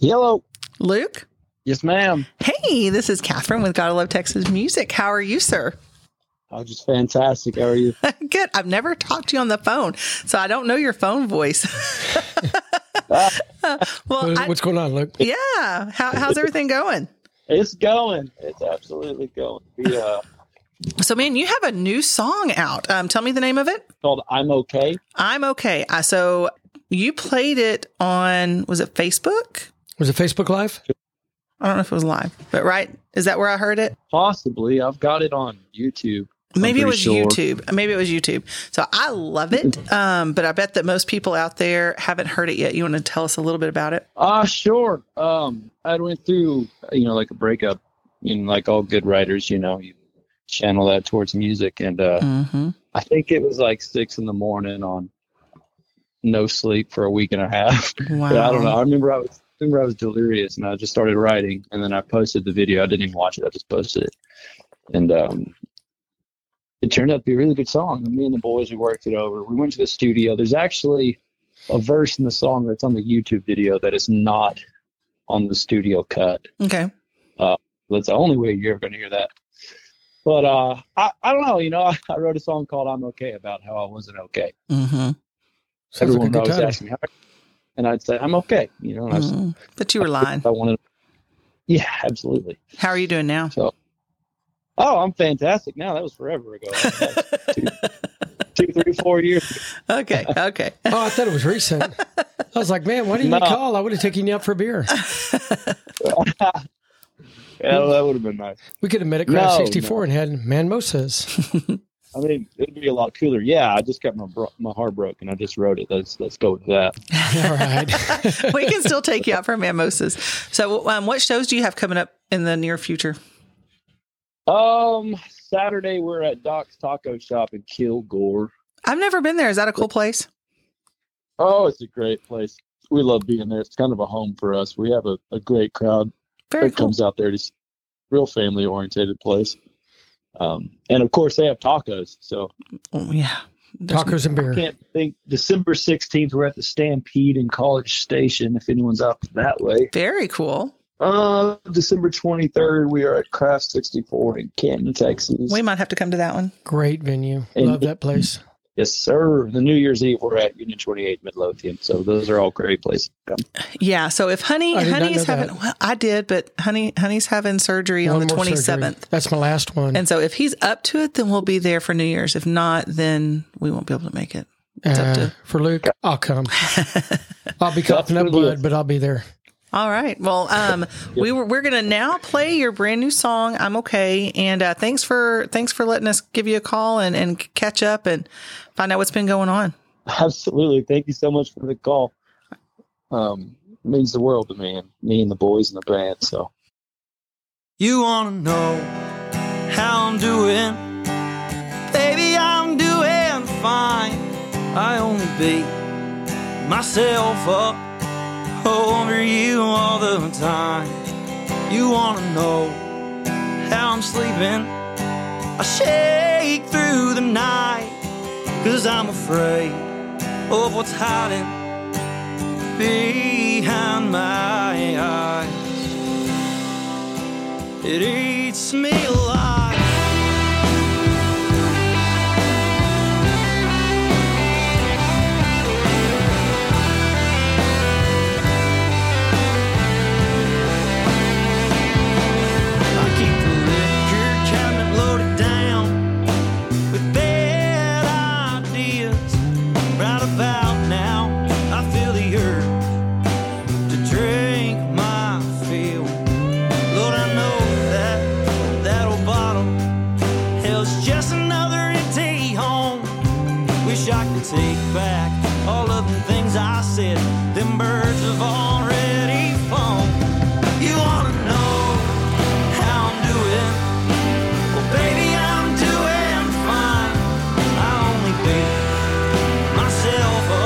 Hello. Luke? Yes, ma'am. Hey, this is Catherine with Gotta Love Texas Music. How are you, sir? I'm just fantastic. How are you? Good. I've never talked to you on the phone, so I don't know your phone voice. What's going on, Luke? Yeah. How's everything going? It's going. It's absolutely going. So, man, you have a new song out. Tell me the name of it. It's called I'm Okay. I'm Okay. So you played it on, was it Facebook? Was it Facebook Live? I don't know if it was live, but right? Is that where I heard it? Possibly. I've got it on YouTube. Maybe it was YouTube. So I love it. But I bet that most people out there haven't heard it yet. You want to tell us a little bit about it? Sure. I went through, like a breakup, like all good writers, you channel that towards music. And I think it was like 6 a.m. on no sleep for a week and a half. Wow. But I don't know. I remember I was delirious, and I just started writing, and then I posted the video. I didn't even watch it. I just posted it. And it turned out to be a really good song. And me and the boys, we worked it over. We went to the studio. There's actually a verse in the song that's on the YouTube video that is not on the studio cut. Okay. That's the only way you're going to hear that. But I don't know. I wrote a song called I'm Okay about how I wasn't okay. Mm-hmm. Everyone always asks me, how are you? And I'd say, I'm okay. But you were lying. Yeah, absolutely. How are you doing now? So, I'm fantastic now. That was forever ago. Like 2, 3, 4 years ago. Okay. I thought it was recent. I was like, man, why didn't you call? I would have taken you out for a beer. That would have been nice. We could have met at Craft 64 and had manmosas. I mean, it'd be a lot cooler. Yeah, I just got my heart broken. I just wrote it. Let's go with that. All right. We can still take you out for mimosas. So what shows do you have coming up in the near future? Saturday, we're at Doc's Taco Shop in Kilgore. I've never been there. Is that a cool place? Oh, it's a great place. We love being there. It's kind of a home for us. We have a great crowd. Very cool. Comes out there. It's a real family-oriented place. And of course they have tacos. So tacos and beer. I can't think. December 16th, we're at the Stampede in College Station. If anyone's out that way, very cool. December 23rd, we are at Craft 64 in Canton, Texas. We might have to come to that one. Great venue. Love that place. Yes, sir. The New Year's Eve, we're at Union 28, Midlothian. So those are all great places to come. Yeah. So if Honey's having, well, I did, but Honey's having surgery on the 27th. That's my last one. And so if he's up to it, then we'll be there for New Year's. If not, then we won't be able to make it. It's up to for Luke. I'll come. I'll be coughing up blood, but I'll be there. All right. Well, we're going to now play your brand new song, I'm Okay. And thanks for letting us give you a call and catch up and find out what's been going on. Absolutely. Thank you so much for the call. It means the world to me and the boys in the band. So you want to know how I'm doing? Baby, I'm doing fine. I only beat myself up over you all the time. You wanna know how I'm sleeping? I shake through the night, 'cause I'm afraid of what's hiding behind my eyes. It eats me alive. Take back all of the things I said. Them birds have already flown. You wanna know how I'm doing? Well, baby, I'm doing fine. I only beat myself up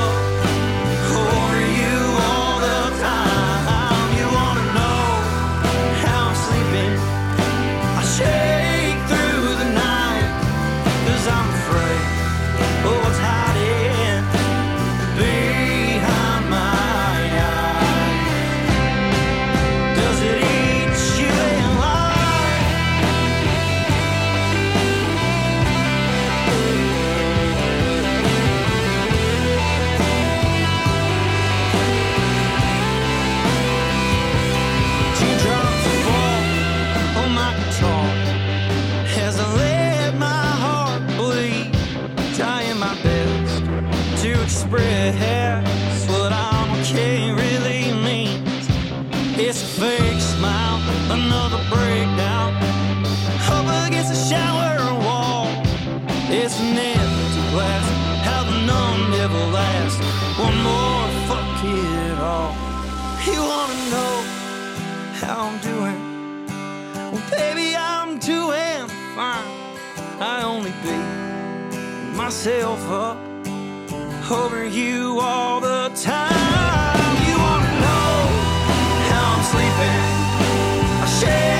over you all the time. You wanna know how I'm sleeping? I shake through the night, 'cause I'm afraid of what's hiding behind my eyes. express what I'm okay really means. It's a fake smile, another breakdown, up against a shower wall. It's an empty glass, how the numb never lasts. One more fuck it all. You wanna know how I'm doing? Well, baby, I'm doing fine. I only beat myself up over you all the time. You wanna know how I'm sleeping? I share